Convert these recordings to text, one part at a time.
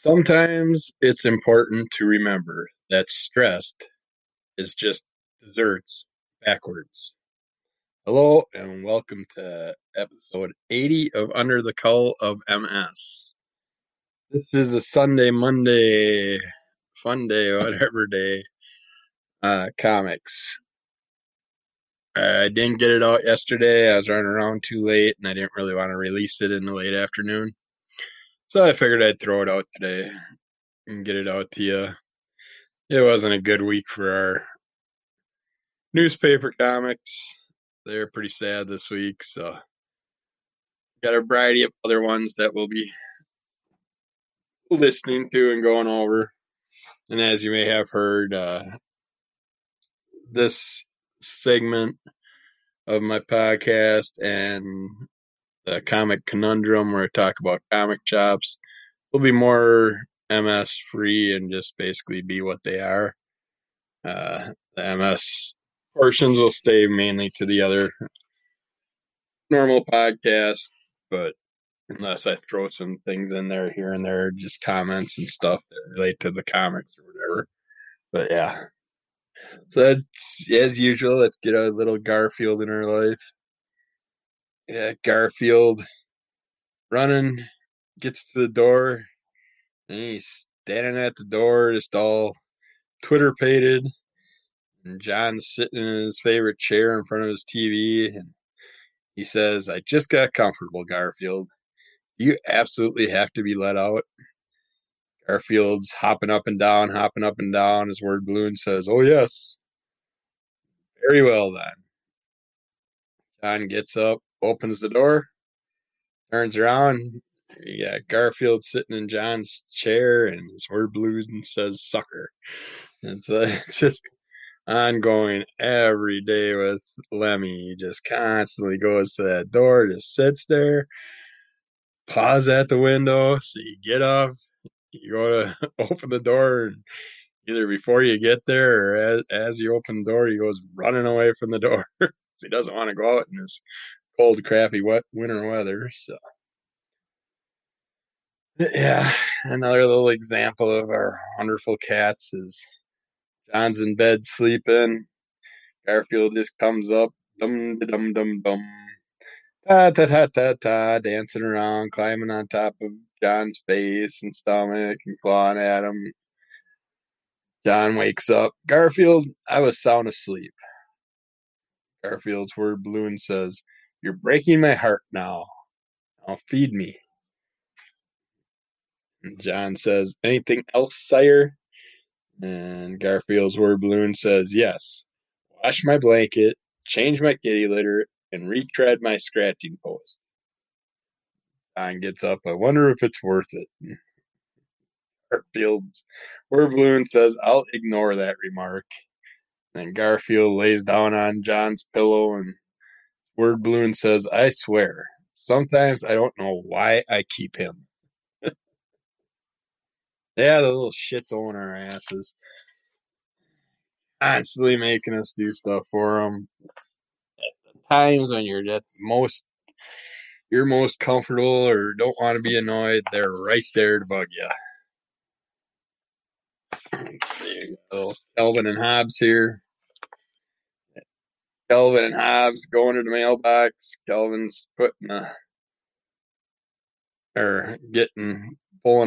Sometimes it's important to remember that stressed is just desserts backwards. Hello and welcome to episode 80 of Under the Cull of MS. This is a Sunday, Monday, fun day, whatever day, comics. I didn't get it out yesterday. I was running around too late and I didn't really want to release it in the late afternoon. So I figured I'd throw it out today and get it out to you. It wasn't a good week for our newspaper comics. They're pretty sad this week, so got a variety of other ones that we'll be listening to and going over. And as you may have heard, this segment of my podcast and the comic conundrum, where I talk about comic shops, will be more MS free and just basically be what they are. The MS portions will stay mainly to the other normal podcast, but unless I throw some things in there here and there, just comments and stuff that relate to the comics or whatever. But yeah, so that's, as usual, let's get a little Garfield in our life. Yeah, Garfield running, gets to the door, and he's standing at the door, just all Twitter-pated. And John's sitting in his favorite chair in front of his TV, and he says, "I just got comfortable, Garfield. You absolutely have to be let out." Garfield's hopping up and down. His word balloon says, "Oh, yes. Very well, then." John gets up, opens the door, turns around. You got Garfield sitting in John's chair, and his word blues and says "sucker." And so it's just ongoing every day with Lemmy. He just constantly goes to that door, just sits there, paws at the window. So you get up, you go to open the door, and either before you get there or as you open the door, he goes running away from the door. He doesn't want to go out in this cold, crappy, wet winter weather. So, yeah, another little example of our wonderful cats is John's in bed sleeping. Garfield just comes up, dum dum dum dum, ta ta ta ta ta, dancing around, climbing on top of John's face and stomach and clawing at him. John wakes up. "Garfield, I was sound asleep." Garfield's word balloon says, "You're breaking my heart now. Now feed me." And John says, "Anything else, sire?" And Garfield's word balloon says, "Yes. Wash my blanket, change my kitty litter, and retread my scratching post." John gets up. "I wonder if it's worth it." And Garfield's word balloon says, "I'll ignore that remark." Then Garfield lays down on John's pillow, and word balloon says, "I swear, sometimes I don't know why I keep him." Yeah, the little shits on our asses. Constantly making us do stuff for them. At the times when you're most comfortable or don't want to be annoyed, they're right there to bug you. Let's see, Calvin and Hobbes here. Calvin and Hobbes going to the mailbox. Calvin's pulling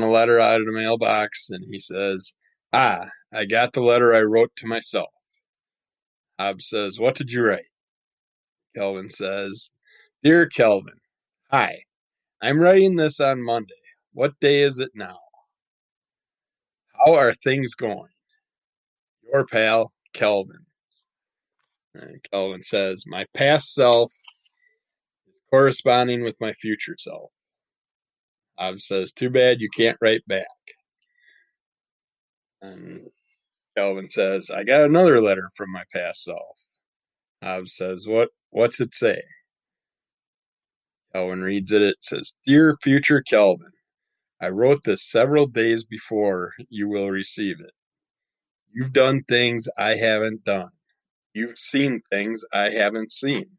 a letter out of the mailbox, and he says, "Ah, I got the letter I wrote to myself." Hobbes says, "What did you write?" Calvin says, "Dear Calvin, hi. I'm writing this on Monday. What day is it now? How are things going? Your pal, Calvin." And Calvin says, "My past self is corresponding with my future self." Hobbes says, "Too bad you can't write back." And Calvin says, "I got another letter from my past self." Hobbes says, What's it say?" Calvin reads it. It says, "Dear future Calvin, I wrote this several days before you will receive it. You've done things I haven't done. You've seen things I haven't seen.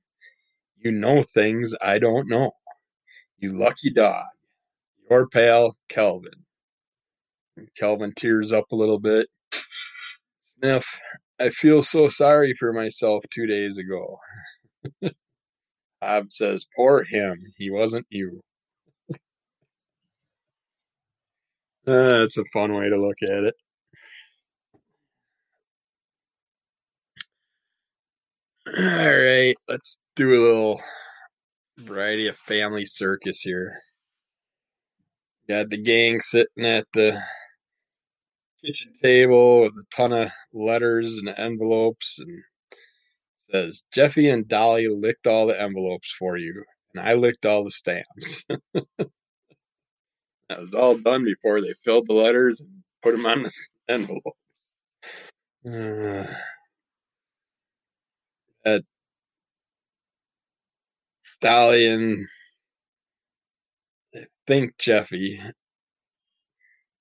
You know things I don't know. You lucky dog. Your pal, Calvin." Calvin tears up a little bit. Sniff. I feel so sorry for myself 2 days ago. Hobbes says, poor him. He wasn't you. That's a fun way to look at it. All right, let's do a little variety of family circus here. Got the gang sitting at the kitchen table with a ton of letters and envelopes, and it says, Jeffy and Dolly licked all the envelopes for you, and I licked all the stamps. That was all done before they filled the letters and put them on the envelopes. Dolly and I think Jeffy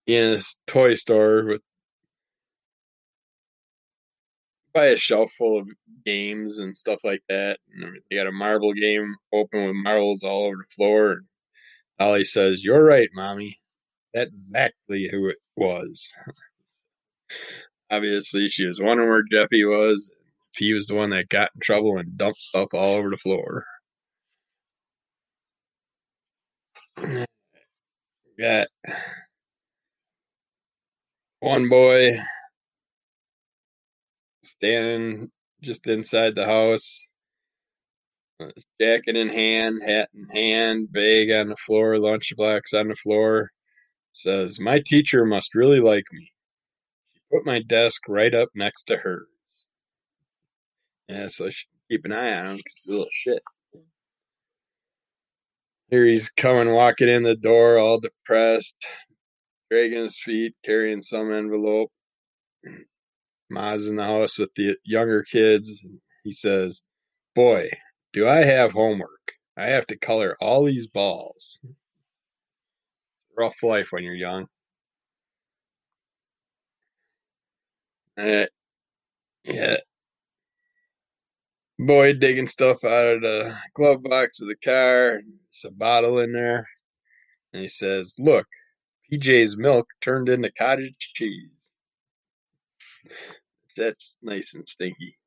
in his toy store by a shelf full of games and stuff like that. And they got a marble game open with marbles all over the floor. And Dolly says, "You're right, Mommy. That's exactly who it was." Obviously, she was wondering where Jeffy was. He was the one that got in trouble and dumped stuff all over the floor. Got one boy standing just inside the house, his jacket in hand, hat in hand, bag on the floor, lunchbox on the floor. Says, my teacher must really like me. She put my desk right up next to hers. Yeah, so I should keep an eye on him because he's a little shit. Here he's coming, walking in the door, all depressed, dragging his feet, carrying some envelope. Ma's in the house with the younger kids. He says, boy, do I have homework. I have to color all these balls. Rough life when you're young. Yeah. Boy digging stuff out of the glove box of the car. There's a bottle in there. And he says, look, PJ's milk turned into cottage cheese. That's nice and stinky.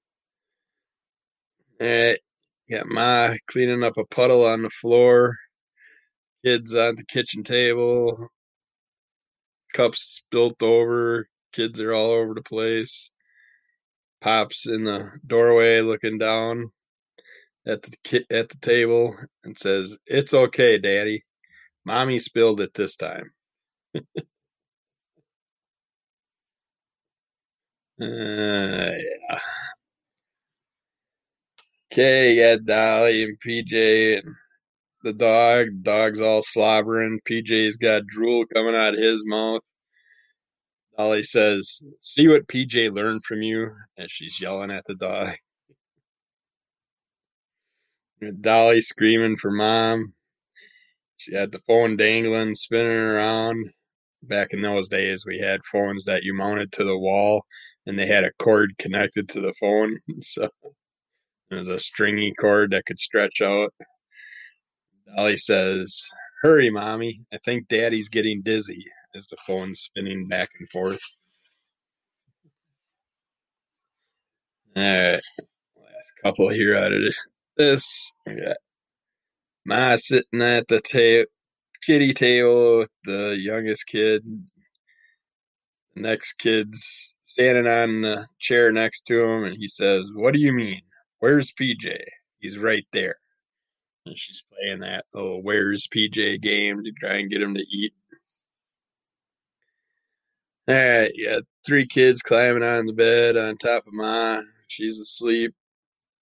All right. Got Ma cleaning up a puddle on the floor. Kids on the kitchen table. Cups spilt over. Kids are all over the place. Pops in the doorway looking down at the table and says, it's okay, Daddy. Mommy spilled it this time. Yeah. Okay, you got Dolly and PJ and the dog. The dog's all slobbering. PJ's got drool coming out of his mouth. Dolly says, see what PJ learned from you, as she's yelling at the dog. And Dolly screaming for Mom. She had the phone dangling, spinning around. Back in those days, we had phones that you mounted to the wall, and they had a cord connected to the phone. So it was a stringy cord that could stretch out. Dolly says, hurry, Mommy. I think Daddy's getting dizzy. As the phone's spinning back and forth. All right. Last couple here out of this. Yeah. Ma sitting at the kitty table with the youngest kid. The next kid's standing on the chair next to him, and he says, what do you mean? Where's PJ? He's right there. And she's playing that little where's PJ game to try and get him to eat. All right, you got three kids climbing on the bed on top of Ma. She's asleep.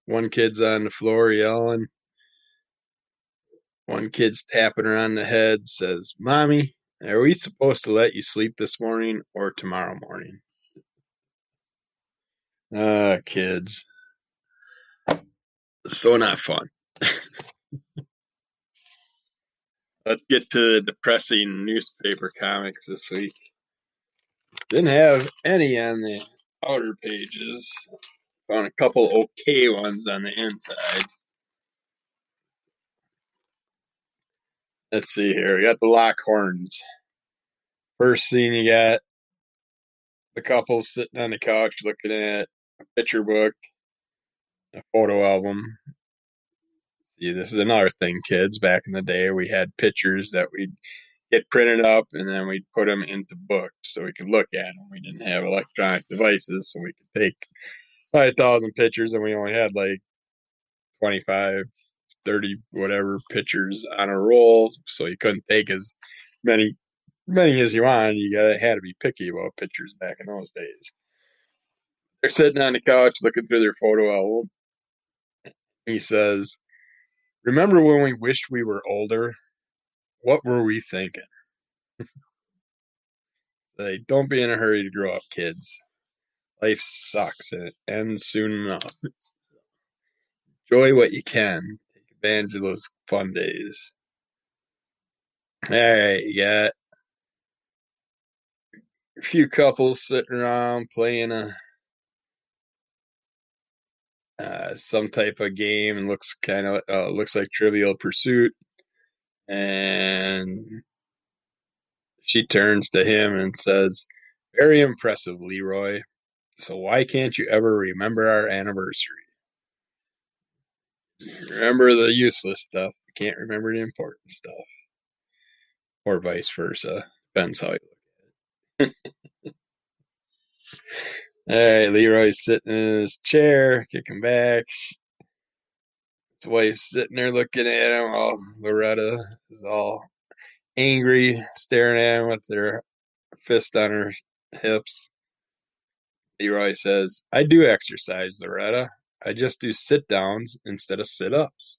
One kid's on the floor yelling. One kid's tapping her on the head, says, Mommy, are we supposed to let you sleep this morning or tomorrow morning? Kids. So not fun. Let's get to the depressing newspaper comics this week. Didn't have any on the outer pages. Found a couple okay ones on the inside. Let's see here. We got the Lockhorns. First scene, you got the couple sitting on the couch looking at a picture book, a photo album. See, this is another thing, kids. Back in the day, we had pictures that we'd get printed up, and then we'd put them into books so we could look at them. We didn't have electronic devices, so we could take 5,000 pictures, and we only had like 25, 30, whatever pictures on a roll, so you couldn't take as many as you wanted. You had to be picky about pictures back in those days. They're sitting on the couch looking through their photo album. He says, "Remember when we wished we were older? What were we thinking?" They don't be in a hurry to grow up, kids. Life sucks and it ends soon enough. Enjoy what you can. Take advantage of those fun days. All right, you got a few couples sitting around playing some type of game, and looks like Trivial Pursuit. And she turns to him and says, "Very impressive, Leroy. So why can't you ever remember our anniversary? Remember the useless stuff. You can't remember the important stuff." Or vice versa. Depends how you look at it. All right, Leroy's sitting in his chair, kicking back. His wife's sitting there looking at him while Loretta is all angry, staring at him with her fist on her hips. Leroy says, "I do exercise, Loretta. I just do sit-downs instead of sit-ups.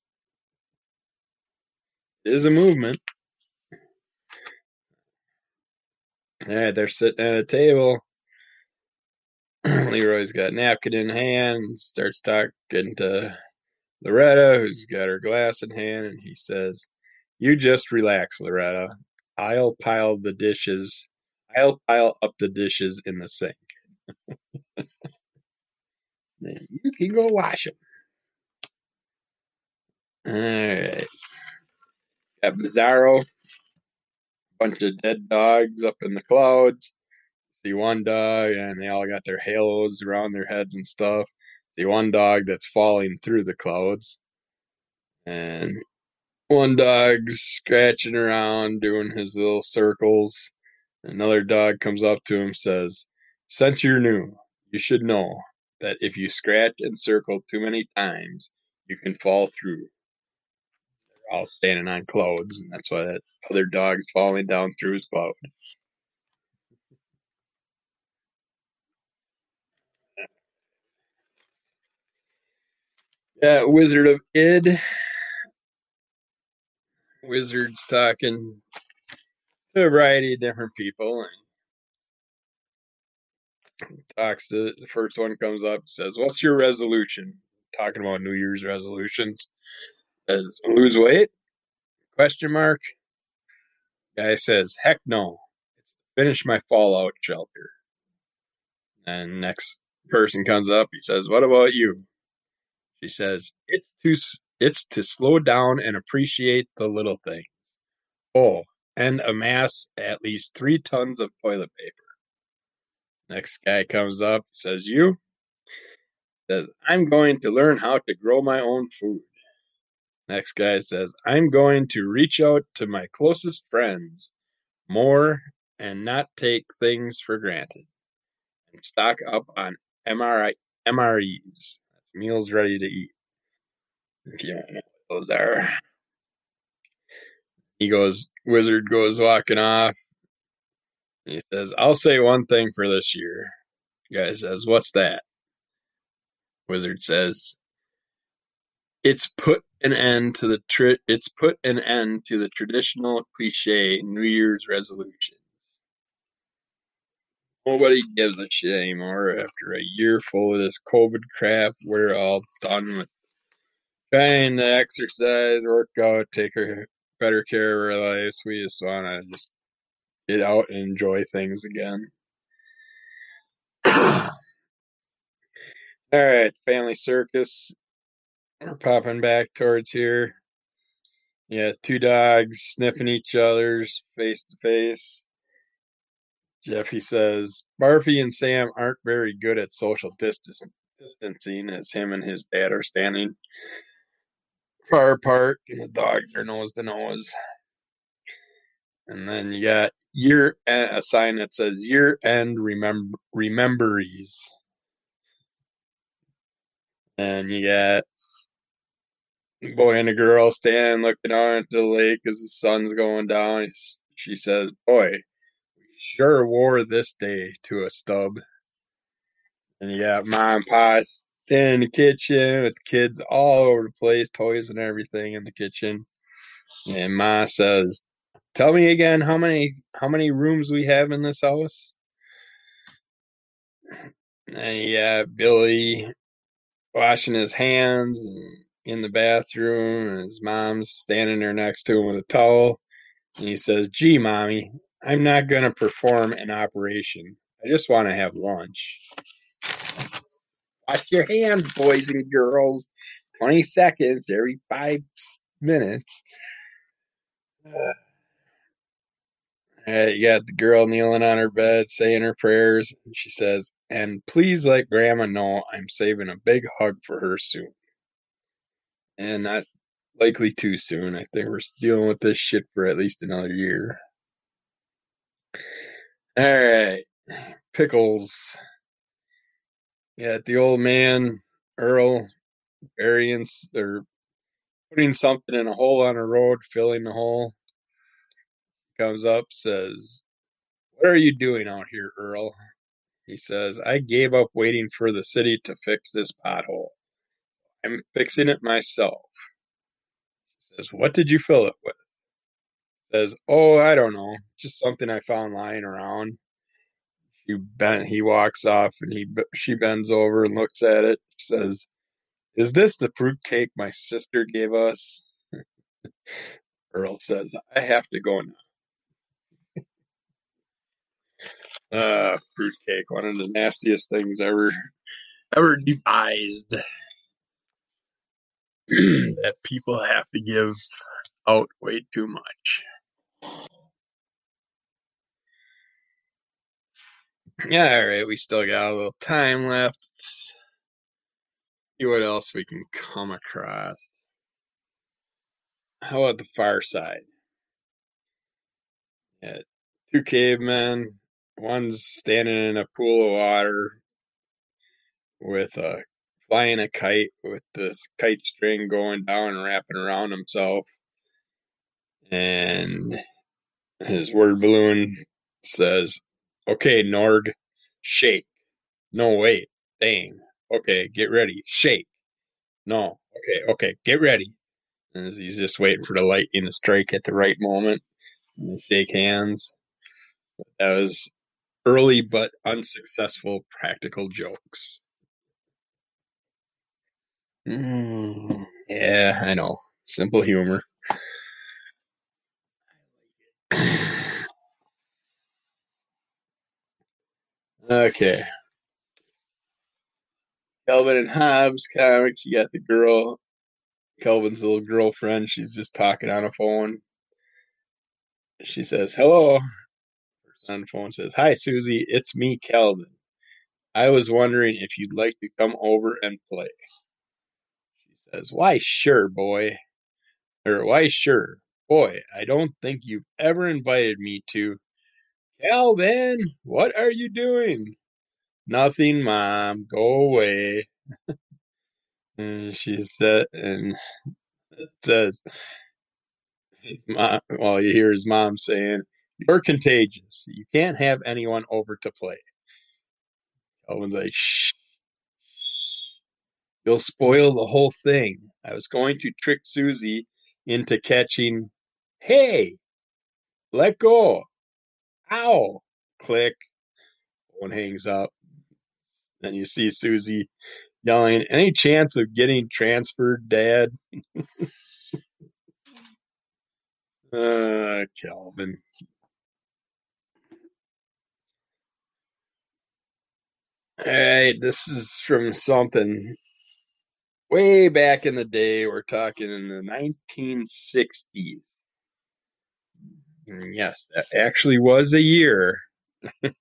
It is a movement." All right, they're sitting at a table. Leroy's got a napkin in hand, starts talking to Loretta, who's got her glass in hand, and he says, "You just relax, Loretta. I'll pile up the dishes in the sink. You can go wash them." All right. Got Bizarro, bunch of dead dogs up in the clouds. See one dog, and they all got their halos around their heads and stuff. See one dog that's falling through the clouds. And one dog's scratching around, doing his little circles. Another dog comes up to him and says, "Since you're new, you should know that if you scratch and circle too many times, you can fall through." They're all standing on clouds, and that's why that other dog's falling down through his cloud. That Wizard of Id. Wizard's talking to a variety of different people, and the first one comes up and says, "What's your resolution?" Talking about New Year's resolutions. Says, "Lose weight?" Question mark. Guy says, "Heck no. It's finish my fallout shelter." And next person comes up, he says, "What about you?" She says, it's to slow down and appreciate the little things. Oh, and amass at least 3 tons of toilet paper." Next guy comes up, says, "You?" Says, "I'm going to learn how to grow my own food." Next guy says, "I'm going to reach out to my closest friends more and not take things for granted. And stock up on MREs. Meals ready to eat, if you don't know what those are." Wizard goes walking off. He says, "I'll say one thing for this year." The guy says, "What's that?" Wizard says, "It's put an end to the traditional cliche New Year's resolution. Nobody gives a shit anymore after a year full of this COVID crap. We're all done with trying to exercise, work out, take better care of our lives. We just want to just get out and enjoy things again." All right, Family Circus. We're popping back towards here. Yeah, two dogs sniffing each other's face to face. Jeffy says, Barfy and Sam aren't very good at social distancing as him and his dad are standing far apart and the dogs are nose to nose. And then you got a sign that says year-end rememberies. And you got a boy and a girl standing looking out at the lake as the sun's going down. She says, boy, we sure wore this day to a stub. And you got mom and pa in the kitchen with kids all over the place, toys and everything in the kitchen. And ma says, tell me again how many rooms we have in this house. And you got Billy washing his hands and in the bathroom, and his mom's standing there next to him with a towel. And he says, gee, mommy, I'm not going to perform an operation. I just want to have lunch. Wash your hands, boys and girls. 20 seconds every 5 minutes. You got the girl kneeling on her bed, saying her prayers. And she says, and please let Grandma know I'm saving a big hug for her soon. And not likely too soon. I think we're dealing with this shit for at least another year. All right. Pickles. Yeah, the old man, Earl, burying or putting something in a hole on a road, filling the hole. Comes up, says, what are you doing out here, Earl? He says, I gave up waiting for the city to fix this pothole. I'm fixing it myself. He says, what did you fill it with? He says, oh, I don't know. Just something I found lying around. He walks off, and she bends over and looks at it. She says, is this the fruitcake my sister gave us? Earl says, I have to go now. Fruitcake, one of the nastiest things ever devised that people have to give out way too much. Yeah, all right, we still got a little time left. Let's see what else we can come across. How about The Far Side? Yeah, two cavemen. One's standing in a pool of water with flying a kite with the kite string going down and wrapping around himself. And his word balloon says, okay, Norg, shake. No, wait, dang. Okay, get ready, shake. No, okay, get ready. And he's just waiting for the lightning to strike at the right moment. And they shake hands. That was early but unsuccessful practical jokes. Yeah, I know. Simple humor. Okay. Calvin and Hobbes comics. You got the girl, Calvin's little girlfriend. She's just talking on a phone. She says, hello. On the phone says, hi, Susie, it's me, Calvin. I was wondering if you'd like to come over and play. She says, why, sure, boy. Or, why, sure, boy, I don't think you've ever invited me to. Calvin, what are you doing? Nothing, Mom. Go away. And she said, and it says, well, you hear his mom saying, you're contagious. You can't have anyone over to play. Calvin's like, shh. You'll spoil the whole thing. I was going to trick Susie into catching, hey, let go. Ow. Click. One hangs up. Then you see Susie yelling, any chance of getting transferred, Dad? Calvin. All right, this is from something way back in the day. We're talking in the 1960s. And yes, that actually was a year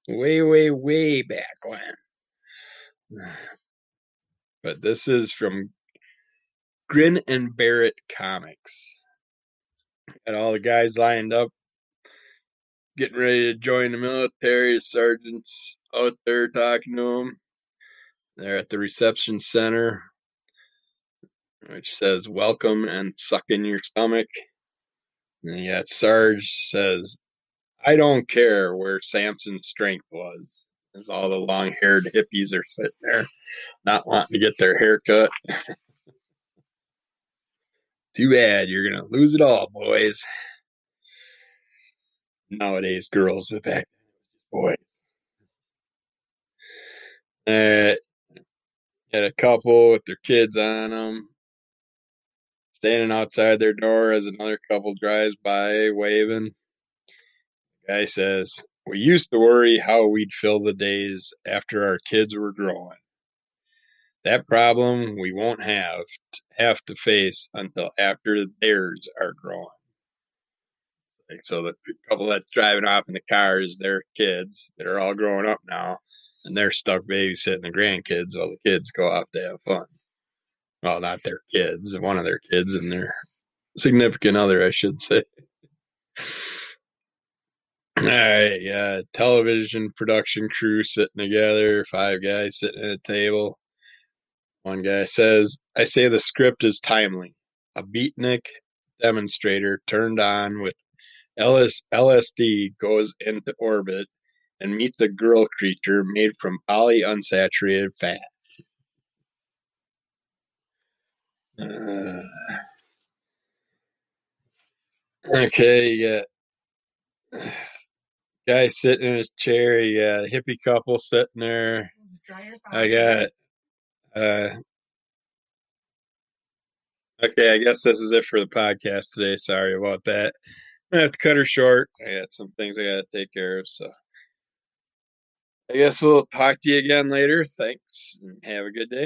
way, way, way back when. But this is from Grin and Bear It Comics. Got all the guys lined up, getting ready to join the military. Sergeant's out there talking to them. They're at the reception center, which says, welcome and suck in your stomach. And yet Sarge says, I don't care where Samson's strength was, as all the long-haired hippies are sitting there, not wanting to get their hair cut. Too bad, you're going to lose it all, boys. Nowadays, girls, but back then, boys. Had a couple with their kids on them, standing outside their door as another couple drives by, waving. The guy says, we used to worry how we'd fill the days after our kids were growing. That problem we won't have to face until after theirs are growing. So the couple that's driving off in the cars, their kids, they're all grown up now, and they're stuck babysitting the grandkids while the kids go off to have fun. Well, not their kids, one of their kids and their significant other, I should say. All right, television production crew sitting together, 5 guys sitting at a table. One guy says, I say the script is timely. A beatnik demonstrator turned on with LSD goes into orbit and meets a girl creature made from polyunsaturated fat. Okay, you got a guy sitting in his chair. You got a hippie couple sitting there. I got... Okay, I guess this is it for the podcast today. Sorry about that. I have to cut her short. I got some things I got to take care of. So I guess we'll talk to you again later. Thanks and have a good day.